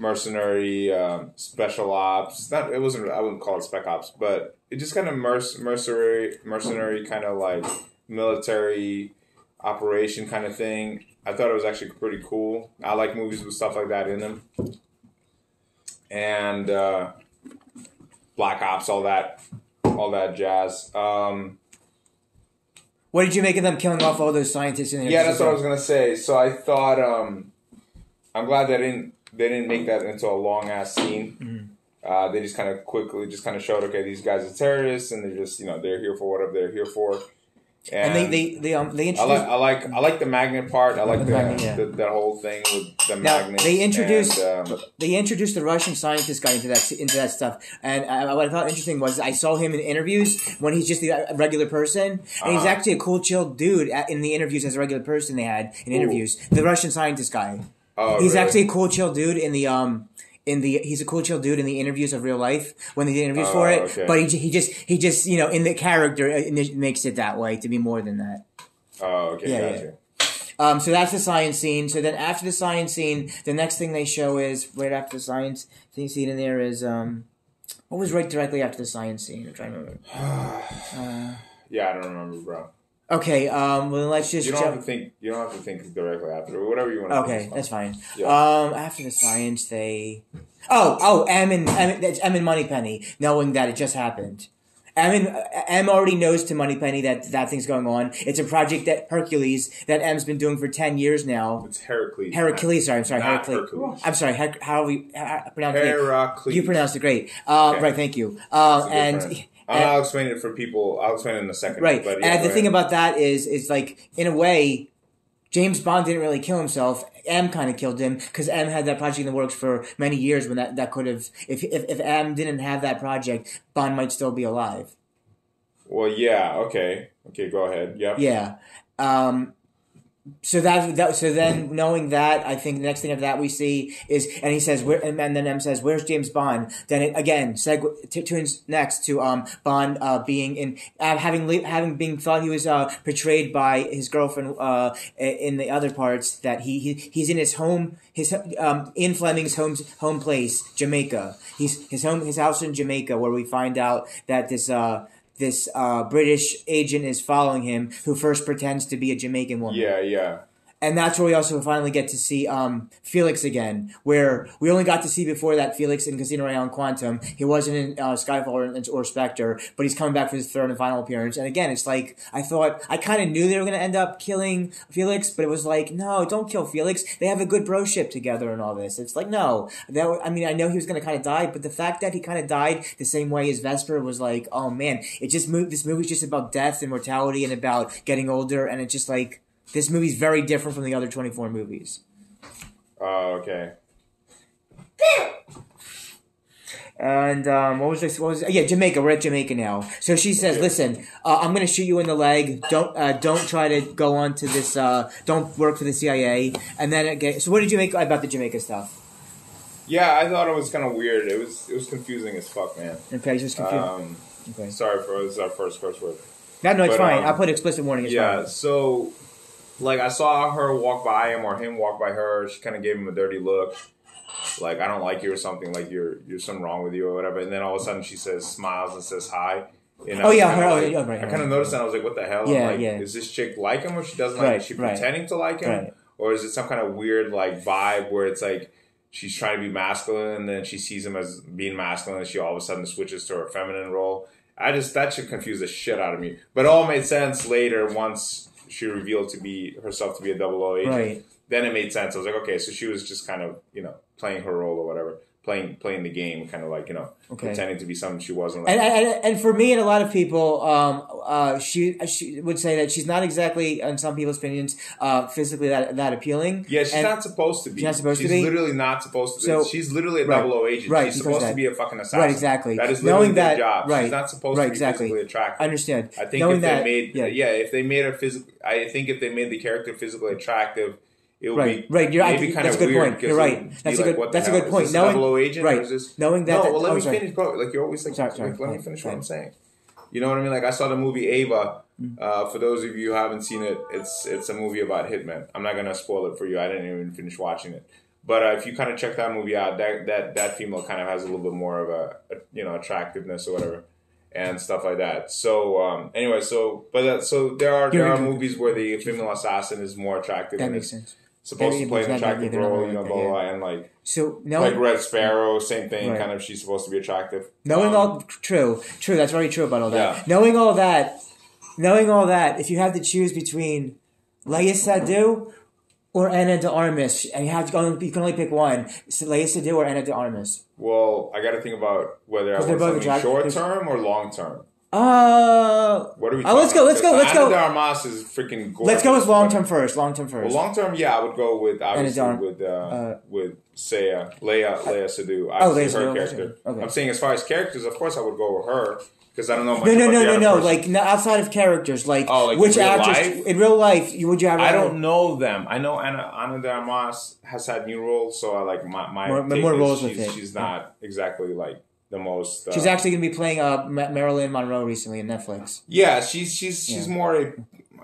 mercenary um, special ops, not it wasn't I wouldn't call it spec ops, but it just kind of merc- mercenary mercenary kind of like military operation kind of thing. I thought it was actually pretty cool. I like movies with stuff like that in them, and uh, Black Ops, all that, all that jazz. Um, What did you make of them killing off all those scientists? In yeah, that's what I was gonna say. So I thought, um, I'm glad they didn't they didn't make that into a long ass scene. Mm-hmm. Uh, they just kind of quickly just kind of showed, okay, these guys are terrorists, and they're just you know they're here for whatever they're here for. And, and they they they um they introduced. I like I like, I like the magnet part. I like the, the, magnet, yeah. the that whole thing with the now, magnets. They introduced and, um, they introduced the Russian scientist guy into that into that stuff. And I, what I thought interesting was I saw him in interviews when he's just a regular person, and uh-huh. he's actually a cool, chill dude at, in the interviews as a regular person they had in Ooh. interviews. The Russian scientist guy. Oh, he's really? actually a cool, chill dude in the um. In the he's a cool chill dude in the interviews of real life when they did interviews oh, for it, okay. but he he just he just you know in the character it makes it that way to be more than that. Oh, okay, yeah, gotcha. Yeah. Um, so that's the science scene. So then after the science scene, the next thing they show is right after the science thing scene in there is um, what was right directly after the science scene? I'm trying to remember. uh, yeah, I don't remember, bro. Okay, um, well, let's just... You don't jump. have to think You don't have to think directly after, whatever you want to do. Okay, that's fine. Yeah. Um, after the science, they... Oh, oh, M and, M, M and Moneypenny, knowing that it just happened. M, and, M already knows to Moneypenny that that thing's going on. It's a project that Hercules, that M's been doing for ten years now. It's Heracles. Heracles, sorry, I'm sorry, Heracles. Hercules. I'm sorry, Her- how do we how, pronounce it? Heracles. You pronounced it great. Uh, okay. Right, thank you. Uh, and... Friend. And, I'll explain it for people. I'll explain it in a second. Right. But yeah, and the ahead. thing about that is, is like, in a way, James Bond didn't really kill himself. M kind of killed him because M had that project in the works for many years when that, that could have... If, if if M didn't have that project, Bond might still be alive. Well, yeah. Okay. Okay, go ahead. Yep. Yeah. Um... So that, that so then knowing that, I think the next thing of that we see is, and he says, where, and then M says, "Where's James Bond?" Then it again seg t- tunes next to um Bond uh being in uh, having le- having being thought he was uh portrayed by his girlfriend uh in the other parts that he, he he's in his home his um in Fleming's home home place Jamaica he's his home his house in Jamaica where we find out that this uh. This uh, British agent is following him, who first pretends to be a Jamaican woman. Yeah, yeah. And that's where we also finally get to see um, Felix again, where we only got to see before that Felix in Casino Royale and Quantum. He wasn't in uh, Skyfall or, or Spectre, but he's coming back for his third and final appearance. And again, it's like, I thought, I kind of knew they were going to end up killing Felix, but it was like, no, don't kill Felix. They have a good broship together and all this. It's like, no. That, I mean, I know he was going to kind of die, but the fact that he kind of died the same way as Vesper was like, oh man, it just moved, this movie's just about death and mortality and about getting older, and it's just like, this movie's very different from the other twenty-four movies. Oh, okay. And um, what was this? What was yeah? Jamaica. We're at Jamaica now. So she says, "Listen, uh, I'm going to shoot you in the leg. Don't uh, don't try to go on to this. Uh, don't work for the C I A." And then again, so what did you make about the Jamaica stuff? Yeah, I thought it was kind of weird. It was it was confusing as fuck, man. Okay, just confusing. Um, okay. Sorry for it was our first curse word. No, no, it's but, fine. Um, I put explicit warning. It's yeah. Fine. So. Like, I saw her walk by him or him walk by her. She kind of gave him a dirty look. Like, I don't like you or something. Like, you're, you're something wrong with you or whatever. And then all of a sudden she says, smiles and says hi. And oh, yeah. Her, like, oh, right, I kind of right. noticed that. I was like, what the hell? Yeah, I'm like, yeah. Is this chick like him or she doesn't like right, him? Is she pretending right. to like him? Right. Or is it some kind of weird, like, vibe where it's like she's trying to be masculine and then she sees him as being masculine and she all of a sudden switches to her feminine role? I just, that should confuse the shit out of me. But it all made sense later once... she revealed to be herself to be a double O agent. Right. Then it made sense. I was like, okay, so she was just kind of, you know, playing her role or whatever, playing playing the game, kind of like, you know, okay. pretending to be something she wasn't. Like. And, and and for me and a lot of people, um, uh, she she would say that she's not exactly, in some people's opinions, uh, physically that that appealing. Yeah, she's and not supposed to be. She's not supposed she's to be. She's literally not supposed to. So, she's literally a right, double O agent. Right, she's supposed that. to be a fucking assassin. Right, exactly. That is literally that, their job. Right, she's not supposed right, to be exactly. physically attractive. I understand. I think Knowing if that, they made, yeah. yeah, if they made her physically. I think if they made the character physically attractive, it would right. be right. You're, maybe I, kind of weird. You're right. That's a good point. Like, that's a good point. Is this double O agent right. or is this... Knowing that... No, that, well, let oh, me sorry. finish, bro. Like, you're always like, sorry, sorry, like let sorry, me finish sorry. what I'm saying. You know what I mean? Like, I saw the movie Ava. Uh, for those of you who haven't seen it, it's it's a movie about hitmen. I'm not going to spoil it for you. I didn't even finish watching it. But uh, if you kind of check that movie out, that, that, that female kind of has a little bit more of a, a, you know, attractiveness or whatever. And stuff like that. So, um, anyway, so but uh, so there are there are movies where the female assassin is more attractive. That makes sense. Supposed to play an attractive role, you know, blah blah, and like so like Red Sparrow, same thing. Kind of, she's supposed to be attractive. Knowing all true, true. That's very true about all that. Knowing all that, knowing all that, if you have to choose between Léa Seydoux or Ana de Armas, and you have to go, you can only pick one. So Léa Seydoux or Ana de Armas. Well, I got to think about whether I want something short term or long term. Uh, what are we? Oh, let's go, let's go, let's go. Ana de Armas is freaking gorgeous. Let's go with long term first. Long term first. Well, long term, yeah, I would go with obviously with uh, uh, with Seiya, Léa, Léa Seydoux. Oh, Léa Seydoux, her character. Okay. I'm saying as far as characters, of course, I would go with her. Because I don't know much no, no, about no, the other no, no. Like no, outside of characters, like, oh, like which actors in real life you would you have? I don't know them. I know Ana, Ana de Armas has had new roles, so I like my my more, more roles she's, with it. She's not yeah. exactly like the most. Uh, she's actually going to be playing uh, Marilyn Monroe recently in Netflix. Yeah, she's she's she's yeah. more a,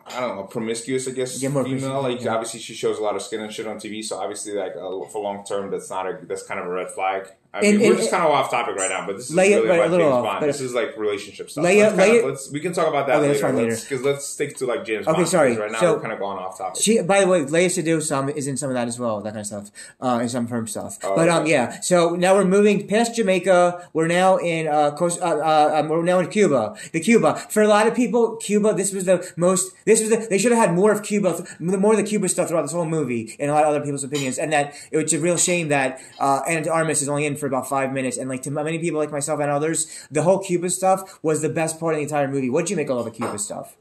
I don't know promiscuous, I guess. Yeah, more female. Like yeah. obviously she shows a lot of skin and shit on T V, so obviously like uh, for long term that's not a that's kind of a red flag. I mean, and, we're and, just kind of off topic right now, but this is Léa, really about James off, Bond. This is like relationship stuff. Léa, let's Léa, of, let's, we can talk about that okay, later because let's, let's stick to like James okay, Bond. Okay, sorry. Right now so, we're kind of going off topic. She, by the way, Léa Seydoux some is in some of that as well, that kind of stuff, uh, in some firm stuff. Oh, but okay. um, yeah. So now we're moving past Jamaica. We're now in uh, Coast, uh, uh, we're now in Cuba. The Cuba for a lot of people, Cuba. This was the most. This was the. They should have had more of Cuba, more of the Cuba stuff throughout this whole movie, in a lot of other people's opinions, and that it's a real shame that uh, Ana de Armas is only in for about five minutes, and like to many people, like myself and others, the whole Cuba stuff was the best part of the entire movie. What did you make of all the Cuba stuff?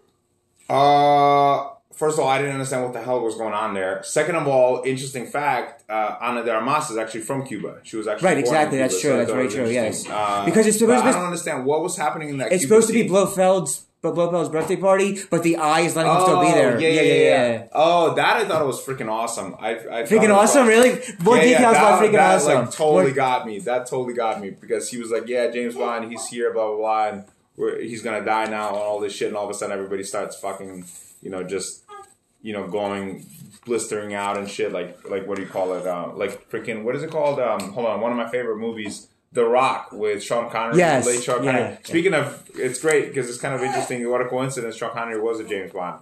Uh, first of all, I didn't understand what the hell was going on there. Second of all, interesting fact: uh, Ana de Armas is actually from Cuba. She was actually right, born exactly. In Cuba, that's true. So that's very true. Yes, uh, because it's supposed. I don't understand what was happening in that. It's Cuba supposed scene. to be Blofeld's. But Blofeld's birthday party, but the eye is letting oh, him still be there. Yeah yeah, yeah, yeah, yeah. Oh, that I thought it was freaking awesome. I, I freaking awesome, awesome, really? More yeah, details yeah, that, about freaking that, awesome. Like, totally More. got me. That totally got me because he was like, "Yeah, James Bond, he's here, blah blah blah, and we're, he's gonna die now, and all this shit." And all of a sudden, everybody starts fucking, you know, just you know, going blistering out and shit. Like, like what do you call it? Uh, like freaking, what is it called? Um, hold on, one of my favorite movies. The Rock with Sean Connery. Yes. Late Sean Connery. Yeah, Speaking yeah. of, it's great because it's kind of interesting. What a coincidence Sean Connery was a James Bond.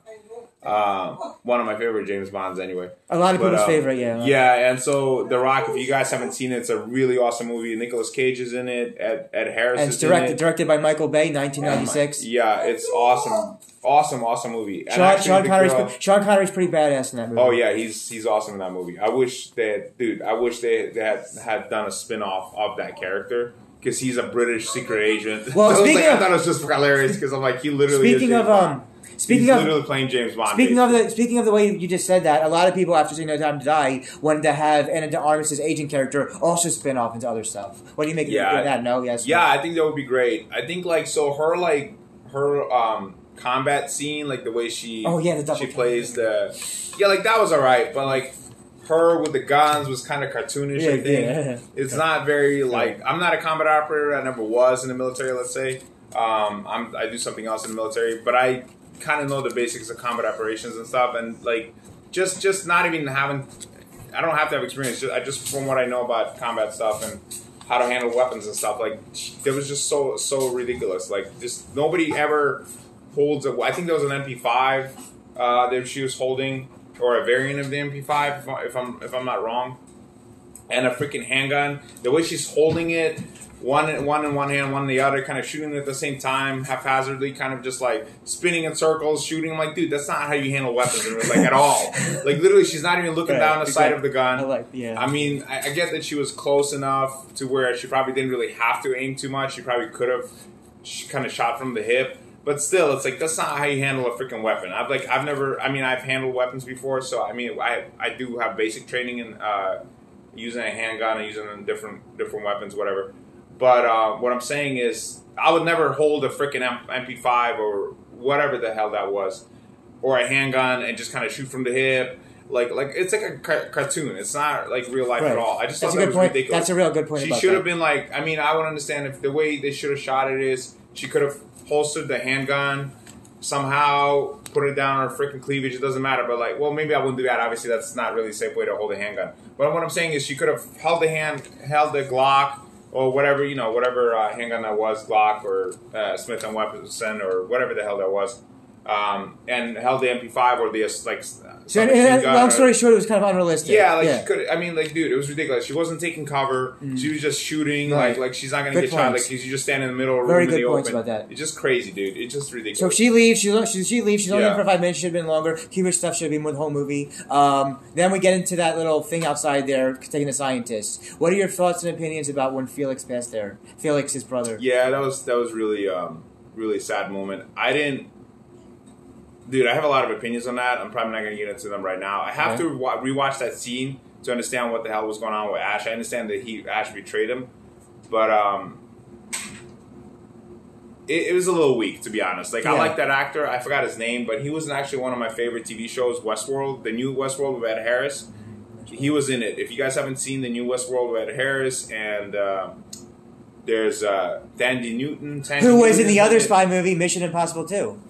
Uh, one of my favorite James Bonds anyway. A lot of but, people's um, favorite, yeah. Yeah, and so The Rock, if you guys haven't seen it, it's a really awesome movie. Nicolas Cage is in it. Ed, Ed Harris and is directed, in it. Directed by Michael Bay, nineteen ninety-six. Um, yeah, it's awesome. Awesome, awesome movie. Sean, and Sean, Connery's, girl, Sean Connery's pretty badass in that movie. Oh, yeah, he's he's awesome in that movie. I wish that, dude, I wish they, they had, had done a spin-off of that character. Because he's a British secret agent. Well, so speaking I, was like, of, I thought it was just hilarious because I'm like, he literally speaking is of um, speaking he's of literally playing James Bond. Speaking basically. of the speaking of the way you just said that, a lot of people after seeing No Time to Die wanted to have Ana de Armas' agent character also spin off into other stuff. What do you make yeah, of that? No, yes, yeah, right. I think that would be great. I think like so her like her um, combat scene, like the way she oh yeah the double she plays the yeah like that was alright, but like. Her with the guns was kind of cartoonish, yeah, I think. Yeah. It's yeah. not very, like... I'm not a combat operator. I never was in the military, let's say. Um, I'm, I do something else in the military. But I kind of know the basics of combat operations and stuff. And, like, just just not even having... I don't have to have experience. Just, I just, from what I know about combat stuff and how to handle weapons and stuff, like, it was just so, so ridiculous. Like, just nobody ever holds a... I think there was an M P five uh, that she was holding... or a variant of the M P five, if I'm if I'm not wrong, and a freaking handgun. The way she's holding it, one one in one hand, one in the other, kind of shooting at the same time, haphazardly, kind of just like spinning in circles, shooting. I'm like, dude, that's not how you handle weapons, and it was like at all. Like literally, she's not even looking right, down the side of the gun. I like, yeah. I mean, I, I get that she was close enough to where she probably didn't really have to aim too much. She probably could have kind of shot from the hip. But still, it's like, that's not how you handle a freaking weapon. I've like, I've never, I mean, I've handled weapons before, so I mean, I I do have basic training in uh, using a handgun and using different different weapons, whatever. But uh, what I'm saying is, I would never hold a freaking M P five or whatever the hell that was, or a handgun and just kind of shoot from the hip. Like, like it's like a ca- cartoon. It's not like real life right. at all. I just that's thought that was point. ridiculous. That's a real good point. She should have been like, I mean, I would understand if the way they should have shot it is she could have. Holstered the handgun, somehow put it down on her freaking cleavage. It doesn't matter. But like, well, maybe I wouldn't do that. Obviously, that's not really a safe way to hold a handgun. But what I'm saying is, she could have held the hand, held the Glock or whatever you know, whatever uh, handgun that was, Glock or uh, Smith and Wesson or whatever the hell that was, um, and held the M P five or the like. So it, it, gun, long story or, short, it was kind of unrealistic. Yeah, like yeah. she could. I mean, like, dude, it was ridiculous. She wasn't taking cover. Mm. She was just shooting. Right. Like, like she's not gonna good get points. shot. Like, she's just standing in the middle of a room Very in good the points open. About that. It's just crazy, dude. It's just ridiculous. So she leaves. She she, she leaves. She's only yeah. in for five minutes. Should have been longer. Cubish stuff should have been the whole movie. Um, then we get into that little thing outside there, taking the scientists. What are your thoughts and opinions about when Felix passed there? Felix, his brother. Yeah, that was that was really um, really sad moment. I didn't. Dude, I have a lot of opinions on that. I'm probably not going to get into them right now. I have yeah. to rewatch that scene to understand what the hell was going on with Ash. I understand that he Ash betrayed him, but um, it, it was a little weak, to be honest. Like yeah. I like that actor. I forgot his name, but he was actually one of my favorite T V shows, Westworld, the new Westworld with Ed Harris. He was in it. If you guys haven't seen the new Westworld with Ed Harris and. Uh, there's uh, Tandy Newton. Tandy Who was Newton, in the other spy movie, Mission Impossible two.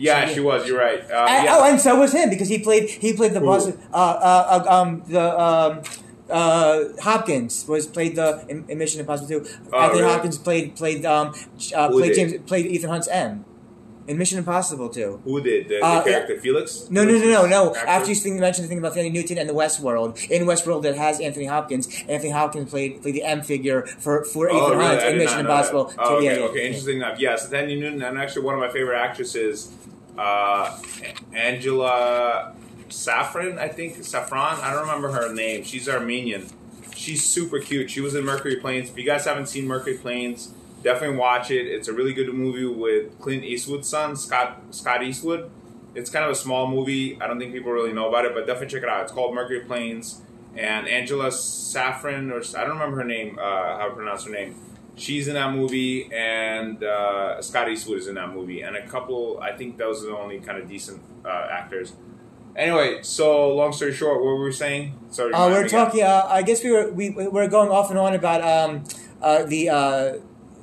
Yeah, so, yeah, she was. You're right. Um, I, yeah. Oh, and so was him because he played. He played the Ooh. boss. Of, uh, uh, um, the um, uh, Hopkins was played the in, in Mission Impossible two. Oh, Anthony really? Hopkins played played um uh, played James did? played Ethan Hunt's M in Mission Impossible two. Who did the, uh, the character yeah. Felix? No, no, no, no, no. Actor? After you mentioned the thing about Tandy Newton and the Westworld, in Westworld that has Anthony Hopkins. Anthony Hopkins played played the M figure for for oh, Ethan really? Hunt in Mission Impossible. That. Oh, okay, okay, interesting enough. Yes, yeah, so Tandy Newton and actually one of my favorite actresses. Uh, Angela Safran, I think Safran. I don't remember her name. She's Armenian. She's super cute. She was in Mercury Plains. If you guys haven't seen Mercury Plains, definitely watch it. It's a really good movie with Clint Eastwood's son, Scott Scott Eastwood. It's kind of a small movie. I don't think people really know about it, but definitely check it out. It's called Mercury Plains. And Angela Safran, or I don't remember her name. Uh, how to pronounce her name? She's in that movie, and uh, Scott Eastwood is in that movie, and a couple. I think those are the only kind of decent uh, actors. Anyway, so long story short, what were we saying? Sorry, uh, we're talking. Uh, I guess we were we were going off and on about um, uh, the uh,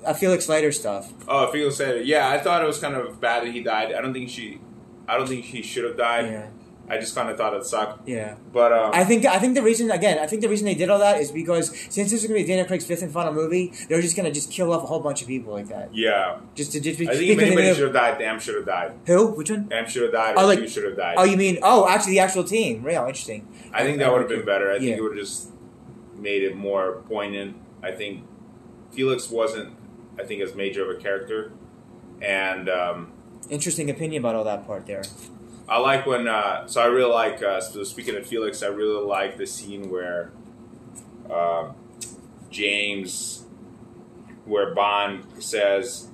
uh, Felix Leiter stuff. Oh, Felix Leiter. Yeah, I thought it was kind of bad that he died. I don't think she. I don't think he should have died. Yeah. I just kind of thought it sucked. Yeah. But um, I think I think the reason again I think the reason they did all that is because since this was gonna be Daniel Craig's fifth and final movie, they were just gonna just kill off a whole bunch of people like that. Yeah. Just to just be, I think if anybody should have died, Am should have died. Who? Which one? Am should have died. Or oh, like, you should have died. Oh, you mean oh actually the actual team? Real interesting. I think that would have been better. I think yeah. it would have just made it more poignant. I think Felix wasn't I think as major of a character, and um, interesting opinion about all that part there. I like when, uh, so I really like, uh, so speaking of Felix, I really like the scene where uh, James, where Bond says,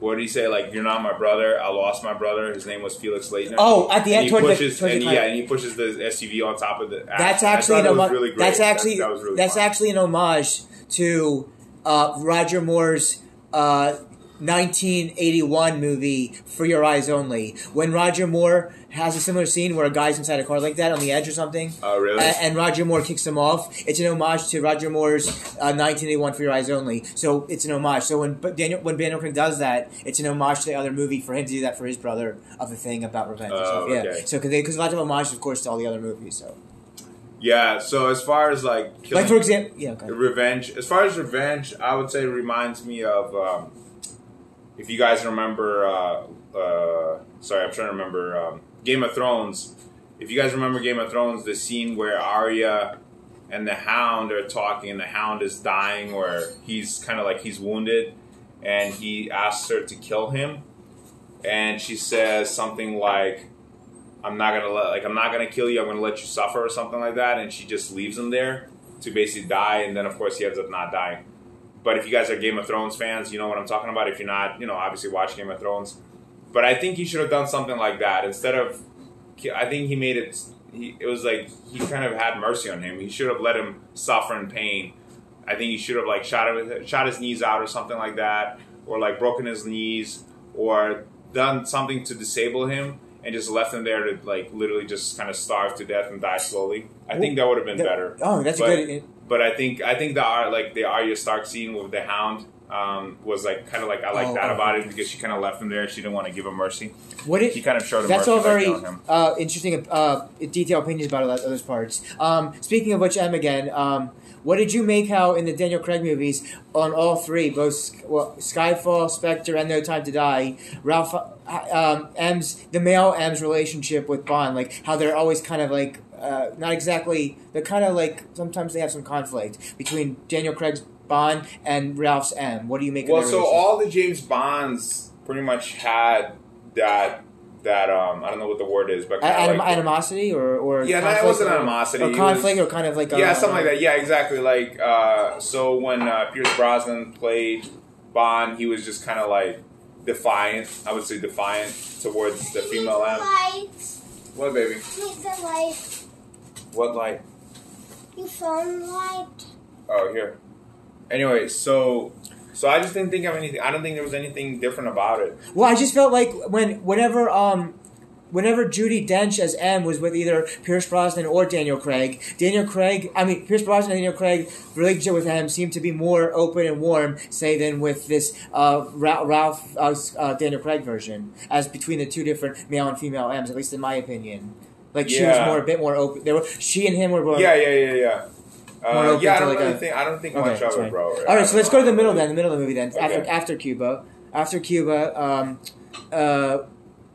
what did he say? Like, you're not my brother. I lost my brother. His name was Felix Leiter. Oh, at the end, towards the, towards and, the he, yeah, and he pushes the S U V on top of the ass. That's actually an homage. Really that's actually, that, that was really that's actually an homage to uh, Roger Moore's uh nineteen eighty-one movie For Your Eyes Only, when Roger Moore has a similar scene where a guy's inside a car like that on the edge or something. Oh, really? And, and Roger Moore kicks him off. It's an homage to Roger Moore's uh, nineteen eighty-one For Your Eyes Only. So it's an homage. So when Daniel when Daniel Craig does that, it's an homage to the other movie for him to do that for his brother of the thing about revenge. Oh, and stuff. Okay. Yeah. So because lots of homages, of course, to all the other movies. So. Yeah. So as far as like, killing, like for example, yeah, okay. revenge. As far as revenge, I would say reminds me of. Um, If you guys remember, uh, uh, sorry, I'm trying to remember, um, Game of Thrones. If you guys remember Game of Thrones, the scene where Arya and the Hound are talking and the Hound is dying or he's kind of like he's wounded and he asks her to kill him. And she says something like, I'm not going to let, like, I'm not going to kill you. I'm going to let you suffer or something like that. And she just leaves him there to basically die. And then, of course, he ends up not dying. But if you guys are Game of Thrones fans, you know what I'm talking about. If you're not, you know, obviously watch Game of Thrones. But I think he should have done something like that. Instead of, I think he made it, he, it was like he kind of had mercy on him. He should have let him suffer in pain. I think he should have, like, shot, shot his knees out or something like that. Or, like, broken his knees. Or done something to disable him. And just left him there to, like, literally just kind of starve to death and die slowly. I Ooh, think that would have been that, better. Oh, that's but, a good... But I think I think the like the Arya Stark scene with the Hound um, was like kind of like I like oh, that about oh, it because she kind of left him there. She didn't want to give him mercy. What if, she kind of showed him that's mercy. That's all very like, him. Uh, interesting uh, detailed opinions about all those parts. Um, speaking of which, Em again, um, what did you make how in the Daniel Craig movies on all three, both well, Skyfall, Spectre, and No Time to Die, Ralph um, M's the male M's relationship with Bond, like how they're always kind of like. Uh, not exactly, they're kind of like, sometimes they have some conflict between Daniel Craig's Bond and Ralph's M. What do you make well, of that? Well, so all the James Bonds pretty much had that, that um, I don't know what the word is, but... Anim- like, animosity or, or... Yeah, no, it wasn't animosity. Or conflict was, or kind of like... A, yeah, something like that. Yeah, exactly. Like, uh, so when uh, Pierce Brosnan played Bond, he was just kind of like defiant, I would say defiant towards the female M. Lights. What, baby? Make the lights. What light? Your phone light. Oh, here. Anyway, so so I just didn't think of anything. I don't think there was anything different about it. Well, I just felt like when whenever um whenever Judi Dench as M was with either Pierce Brosnan or Daniel Craig, Daniel Craig, I mean Pierce Brosnan and Daniel Craig, the relationship with M seemed to be more open and warm, say, than with this uh, Ralph uh, uh, Daniel Craig version, as between the two different male and female M's, at least in my opinion. Like yeah. she was more a bit more open. They were she and him were more. Yeah, yeah, yeah, yeah. Uh, yeah, I don't like really a, think I don't think okay, much of it, bro. All right, so let's go to the middle then. The middle of the movie then. Okay. After after Cuba, after Cuba, um, uh,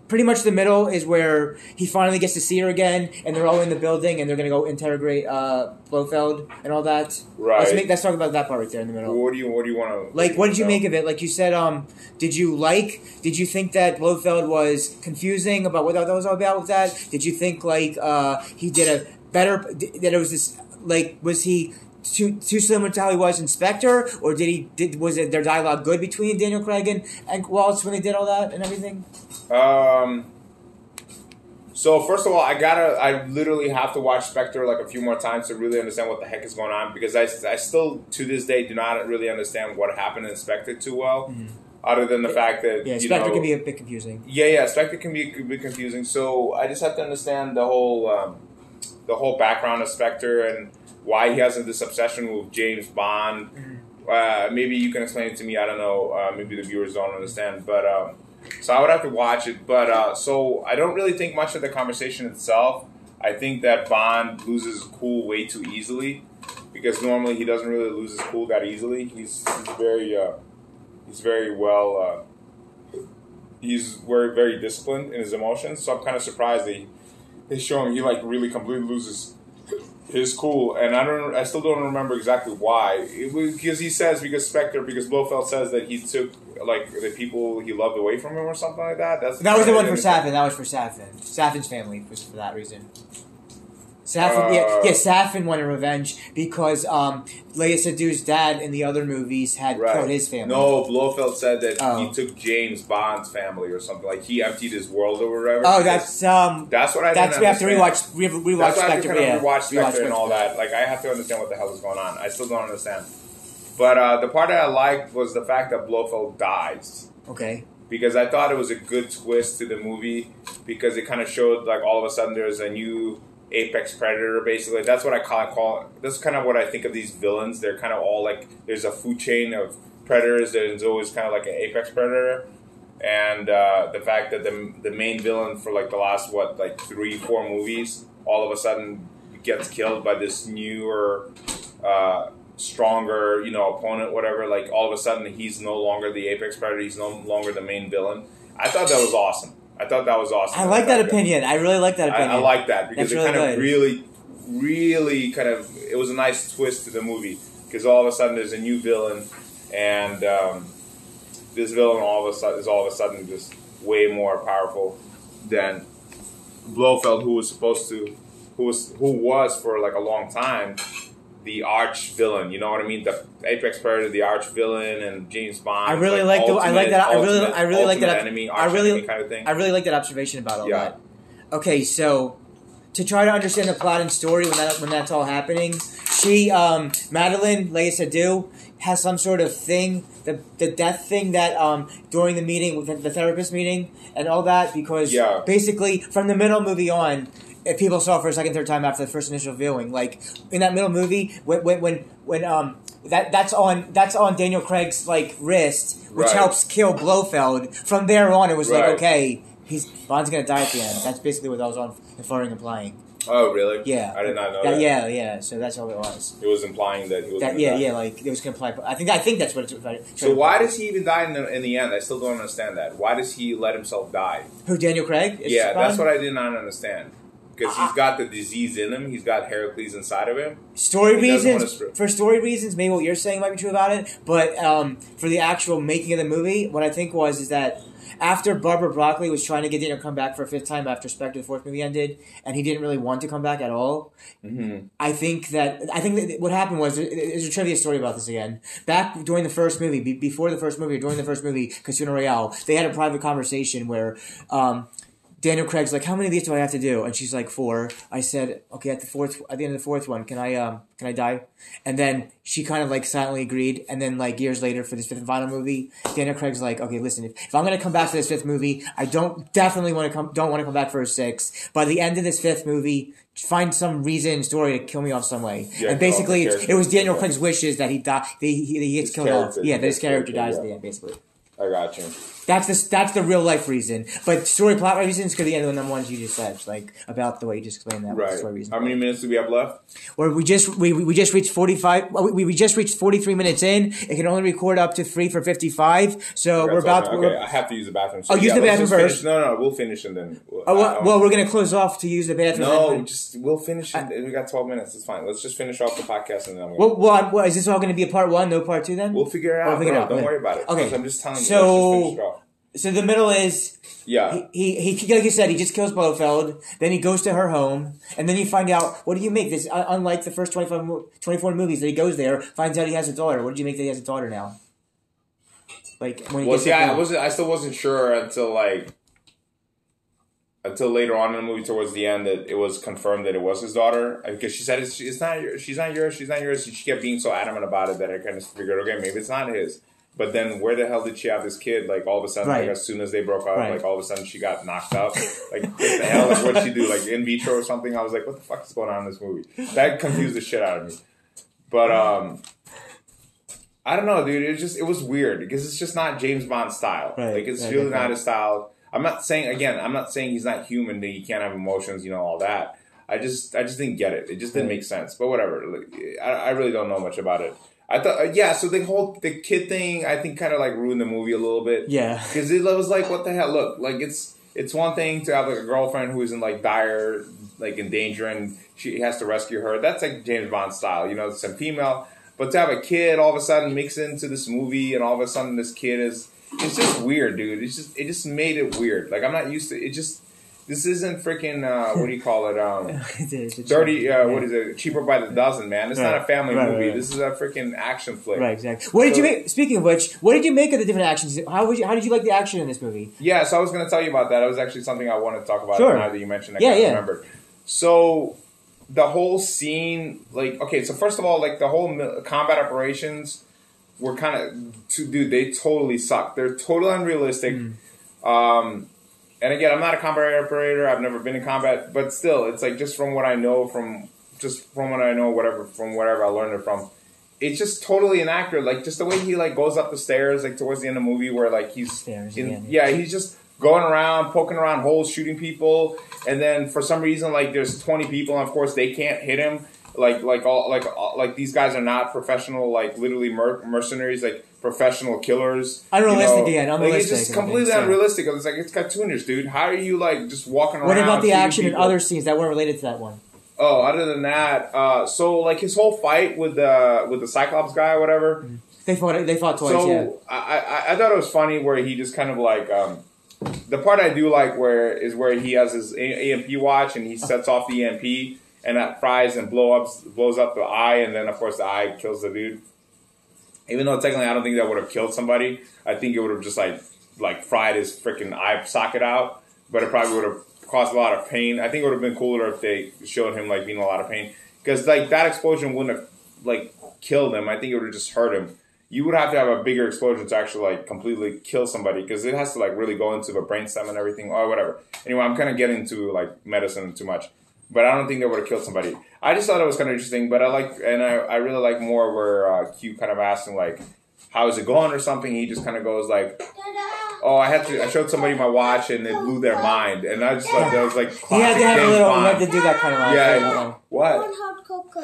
pretty much the middle is where he finally gets to see her again, and they're all in the building, and they're gonna go interrogate uh, Blofeld and all that. Right. Let's make let's talk about that part right there in the middle. What do you What do you want to like? What did you make of it? Like you said, um, did you like? Did you think that Blofeld was confusing about what that was all about with that? Did you think like uh, he did a better? That it was this like was he? Too too similar to how he was in Spectre, or did he did was it their dialogue good between Daniel Craig and, and Waltz when they did all that and everything? Um. So first of all, I gotta I literally have to watch Spectre like a few more times to really understand what the heck is going on because I, I still to this day do not really understand what happened in Spectre too well, mm-hmm. other than the it, fact that yeah you Spectre know, can be a bit confusing. Yeah, yeah, Spectre can be, can be confusing. So I just have to understand the whole um, the whole background of Spectre and. Why he has this obsession with James Bond. Uh, maybe you can explain it to me. I don't know. Uh, maybe the viewers don't understand. But um, So I would have to watch it. But uh, so I don't really think much of the conversation itself. I think that Bond loses cool way too easily, because normally he doesn't really lose his cool that easily. He's, he's very uh, he's very well uh, he's very very disciplined in his emotions. So I'm kind of surprised that he, he's showing he like really completely loses his cool. And I don't I still don't remember exactly why. It was because he says because Spectre because Blofeld says that he took like the people he loved away from him or something like that. That's that was the one for Safin. That was for Safin. Safin's family was for that reason. Safin, uh, yeah, yeah, Safin wanted revenge because um, Léa Seydoux's dad in the other movies had right. killed his family. No, Blofeld said that oh. he took James Bond's family or something. Like, he emptied his world or whatever. Oh, that's... um. That's what I That's we have to rewatch, re- rewatch that's Spectre. That's I have to rewatch Spectre, yeah. Spectre and all that. Like, I have to understand what the hell is going on. I still don't understand. But uh, the part that I liked was the fact that Blofeld dies. Okay. Because I thought it was a good twist to the movie, because it kind of showed, like, all of a sudden there's a new... apex predator, basically. That's what I call, call that's kind of what I think of these villains. They're kind of all like, there's a food chain of predators. There's always kind of like an apex predator. And uh, the fact that the the main villain for like the last, what, like three, four movies, all of a sudden gets killed by this newer, uh, stronger, you know, opponent, whatever. Like all of a sudden he's no longer the apex predator. He's no longer the main villain. I thought that was awesome. I thought that was awesome. I like that, that opinion. I really like that opinion. I, I like that because That's it really kind of good. really, really kind of, it was a nice twist to the movie, because all of a sudden there's a new villain, and um, this villain all of a sudden is all of a sudden just way more powerful than Blofeld, who was supposed to, who was who was for like a long time the arch villain. You know what I mean? The apex predator, the arch villain, and James Bond. I really like, like the. Ultimate, I like that. I really, ultimate, I really like that. Enemy, arch I really, enemy kind of thing. I really like that observation about all yeah. that. Okay, so to try to understand the plot and story when that when that's all happening, she, um, Madeline, Léa Seydoux, has some sort of thing, the the death thing that um during the meeting with the therapist meeting and all that, because yeah. basically from the middle movie on. If people saw it for a second, third time after the first initial viewing, like in that middle movie, when when when um that that's on that's on Daniel Craig's like wrist, which right. helps kill Blofeld. From there on, it was right. like okay, he's Bond's gonna die at the end. That's basically what I was on inferring, implying. Oh really? Yeah, I did not know that. that. Yeah, yeah. So that's how it was. It was implying that he was. That, yeah, die. yeah. Like it was gonna imply. I think I think that's what it's. Right, so imply. Why does he even die in the, in the end? I still don't understand that. Why does he let himself die? Who, Daniel Craig? Is yeah, that's what I did not understand. Because he's got the disease in him. He's got Heracles inside of him. Story reasons. For story reasons, maybe what you're saying might be true about it. But um, for the actual making of the movie, what I think was is that after Barbara Broccoli was trying to get Daniel to come back for a fifth time after Spectre, the fourth movie, ended, and he didn't really want to come back at all, mm-hmm. I think that I think that what happened was, there's a trivia story about this again. Back during the first movie, be, before the first movie, or during the first movie, Casino Royale, they had a private conversation where... Um, Daniel Craig's like, how many of these do I have to do? And she's like, four. I said, okay, at the fourth, at the end of the fourth one, can I, um, can I die? And then she kind of like silently agreed. And then like years later for this fifth and final movie, Daniel Craig's like, okay, listen, if, if I'm gonna come back for this fifth movie, I don't definitely want to come, don't want to come back for a sixth. By the end of this fifth movie, find some reason, story to kill me off some way. Yeah, and basically, it was Daniel Craig's wishes that he die, that he, he, he gets his killed off. Yeah, that his character, character dies yeah. at the end, basically. I got you. That's the that's the real life reason, but story plot reasons could be any of the ones you just said, like about the way you just explained that. Right. Story reason. How many minutes do we have left? Well, we just we, we just reached forty five. We we just reached forty three minutes in. It can only record up to three for fifty five. So we're about. Okay, we're, I have to use the bathroom. So oh, use yeah, the bathroom first. Finish. No, no, we'll finish and then. We'll, oh, well, well we're gonna close off to use the bathroom. No, just we'll finish. I, we got twelve minutes. It's fine. Let's just finish off the podcast and then. I'm well, well, I'm, well, is this all going to be a part one? No part two then? We'll figure it out. We'll figure no, it out. Don't okay. worry about it. Okay, I'm just telling you. So. So the middle is, yeah. He, he he like you said, he just kills Blofeld. Then he goes to her home, and then you find out what do you make this? Unlike the first twenty-five, twenty-four movies, that he goes there, finds out he has a daughter. What did you make that he has a daughter now? Like when he well, gets see, I wasn't, I still wasn't sure until like until later on in the movie, towards the end, that it was confirmed that it was his daughter, because she said it's, it's not, she's not yours, she's not yours. She kept being so adamant about it that I kind of figured, okay, maybe it's not his. But then where the hell did she have this kid? Like, all of a sudden, right. like, as soon as they broke up, right. like, all of a sudden she got knocked up. Like, what the hell? Like, what'd she do? Like, in vitro or something? I was like, what the fuck is going on in this movie? That confused the shit out of me. But, um, I don't know, dude. It was just, it was weird because it's just not James Bond style. Right. Like, it's right, really right. not his style. I'm not saying, again, I'm not saying he's not human, that he can't have emotions, you know, all that. I just, I just didn't get it. It just didn't right. make sense. But whatever. Like, I, I really don't know much about it. I thought, uh, yeah, so the whole, the kid thing, I think kind of like ruined the movie a little bit. Yeah. Because it was like, what the hell? Look, like it's, it's one thing to have like a girlfriend who is in like dire, like in danger and she has to rescue her. That's like James Bond style, you know, some female. But to have a kid all of a sudden mix into this movie and all of a sudden this kid is, it's just weird, dude. It's just, it just made it weird. Like, I'm not used to, it just, this isn't freaking, uh, what do you call it? Um, dirty, uh, what is it? Cheaper by the dozen, man. It's right. not a family right, movie. Right, right. This is a freaking action flick. Right, exactly. What so, did you make, speaking of which, what did you make of the different actions? How would you, how did you like the action in this movie? Yeah, so I was going to tell you about that. It was actually something I wanted to talk about sure. now that you mentioned. I yeah, can't yeah. remember. So, the whole scene, like, okay, so first of all, like, the whole mil- combat operations were kind of, to, dude, they totally suck. They're totally unrealistic. Mm. Um... And again, I'm not a combat operator. I've never been in combat, but still, it's like just from what I know, from just from what I know, whatever, from wherever I learned it from, it's just totally inaccurate. Like just the way he like goes up the stairs, like towards the end of the movie, where like he's stairs, in, yeah, yeah. yeah, he's just going around, poking around holes, shooting people, and then for some reason, like there's twenty people, and of course they can't hit him. Like like all like all, like these guys are not professional, like literally mer- mercenaries, like. Professional killers. Unrealistic you know? again. Unrealistic. Like, it's just completely think, so. unrealistic. It's like, it's cartoonish, dude. How are you, like, just walking around? What about the action people? in other scenes that weren't related to that one? Oh, other than that, uh, so, like, his whole fight with the with the Cyclops guy or whatever. They fought, they fought twice, so, yeah. So, I, I, I thought it was funny where he just kind of, like, um, the part I do like where is where he has his E M P watch and he sets off the E M P and that fries and blow ups, blows up the eye, and then, of course, the eye kills the dude. Even though technically I don't think that would have killed somebody. I think it would have just like like fried his freaking eye socket out. But it probably would have caused a lot of pain. I think it would have been cooler if they showed him like being in a lot of pain. Because like that explosion wouldn't have like killed him. I think it would have just hurt him. You would have to have a bigger explosion to actually like completely kill somebody. Because it has to like really go into the brainstem and everything. Or whatever. Anyway, I'm kind of getting into like medicine too much. But I don't think they would have killed somebody. I just thought it was kind of interesting. But I like, and I, I really like more where uh, Q kind of asked him, like, how is it going or something? He just kind of goes, like, oh, I had to, I showed somebody my watch and it blew their mind. And I just thought that was like, classic. Yeah, they had a little, we had to do that kind of life. Yeah. yeah. What? One hot cocoa.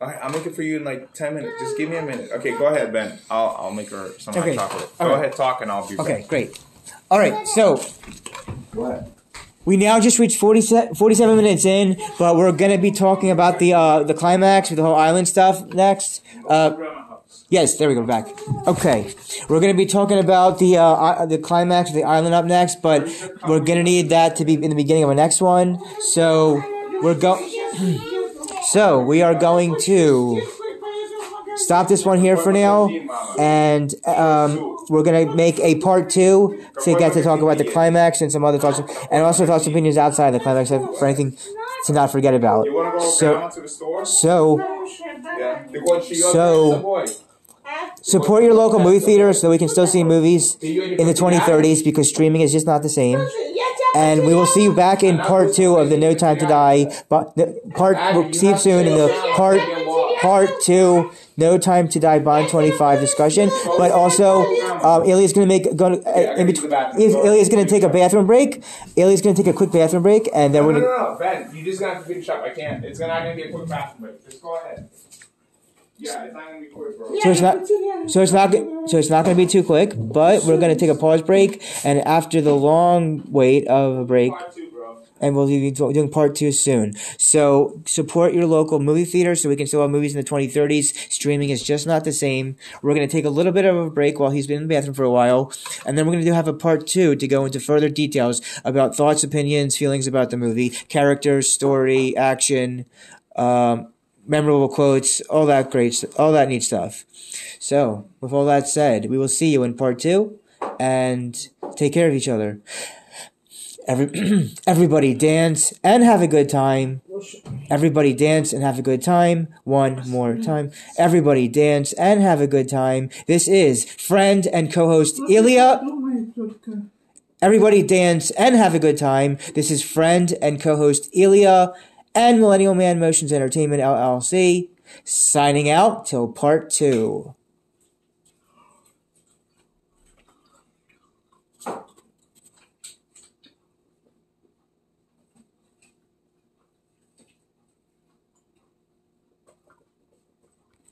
All right, I'll make it for you in like ten minutes. Just give me a minute. Okay, go ahead, Ben. I'll, I'll make her some okay. hot chocolate. All go right. ahead, talk, and I'll be back. Okay, back. Great. All right, so. What? We now just reached forty-seven minutes in, but we're going to be talking about the uh, the climax with the whole island stuff next. Uh, yes, there we go, back. Okay, we're going to be talking about the uh, the climax of the island up next, but we're going to need that to be in the beginning of our next one. So we're go. So we are going to stop this one here for now, and um, we're going to make a part two to get to talk about the climax and some other thoughts, and also thoughts and opinions outside the climax for anything to not forget about. So, so, so, support your local movie theater so we can still see movies in the twenty thirties because streaming is just not the same. And we will see you back in part two of the No Time to Die, but part, we'll see you soon in the part Part two, No Time to Die, Bond twenty-five discussion. But also, um, Ilya's going to make going uh, in between. Ilya's going to take a bathroom break. Ilya's going to take a quick bathroom break, and then no, we're. No, no, no, Ben, you just got to finish up. I can't. It's not going to be a quick bathroom break. Just go ahead. Yeah, it's not going to be quick, bro. So it's not. So it's not. So it's not going to be too quick. But we're going to take a pause break, and after the long wait of a break. And we'll be doing part two soon. So support your local movie theater so we can still have movies in the twenty thirties. Streaming is just not the same. We're going to take a little bit of a break while he's been in the bathroom for a while. And then we're going to have a part two to go into further details about thoughts, opinions, feelings about the movie, characters, story, action, um, memorable quotes, all that great, all that neat stuff. So with all that said, we will see you in part two and take care of each other. Every, everybody dance and have a good time. Everybody dance and have a good time. One more time. Everybody dance and have a good time. This is friend and co-host Ilya. Everybody dance and have a good time. This is friend and co-host Ilya and Millennial Man Motions Entertainment L L C signing out till part two.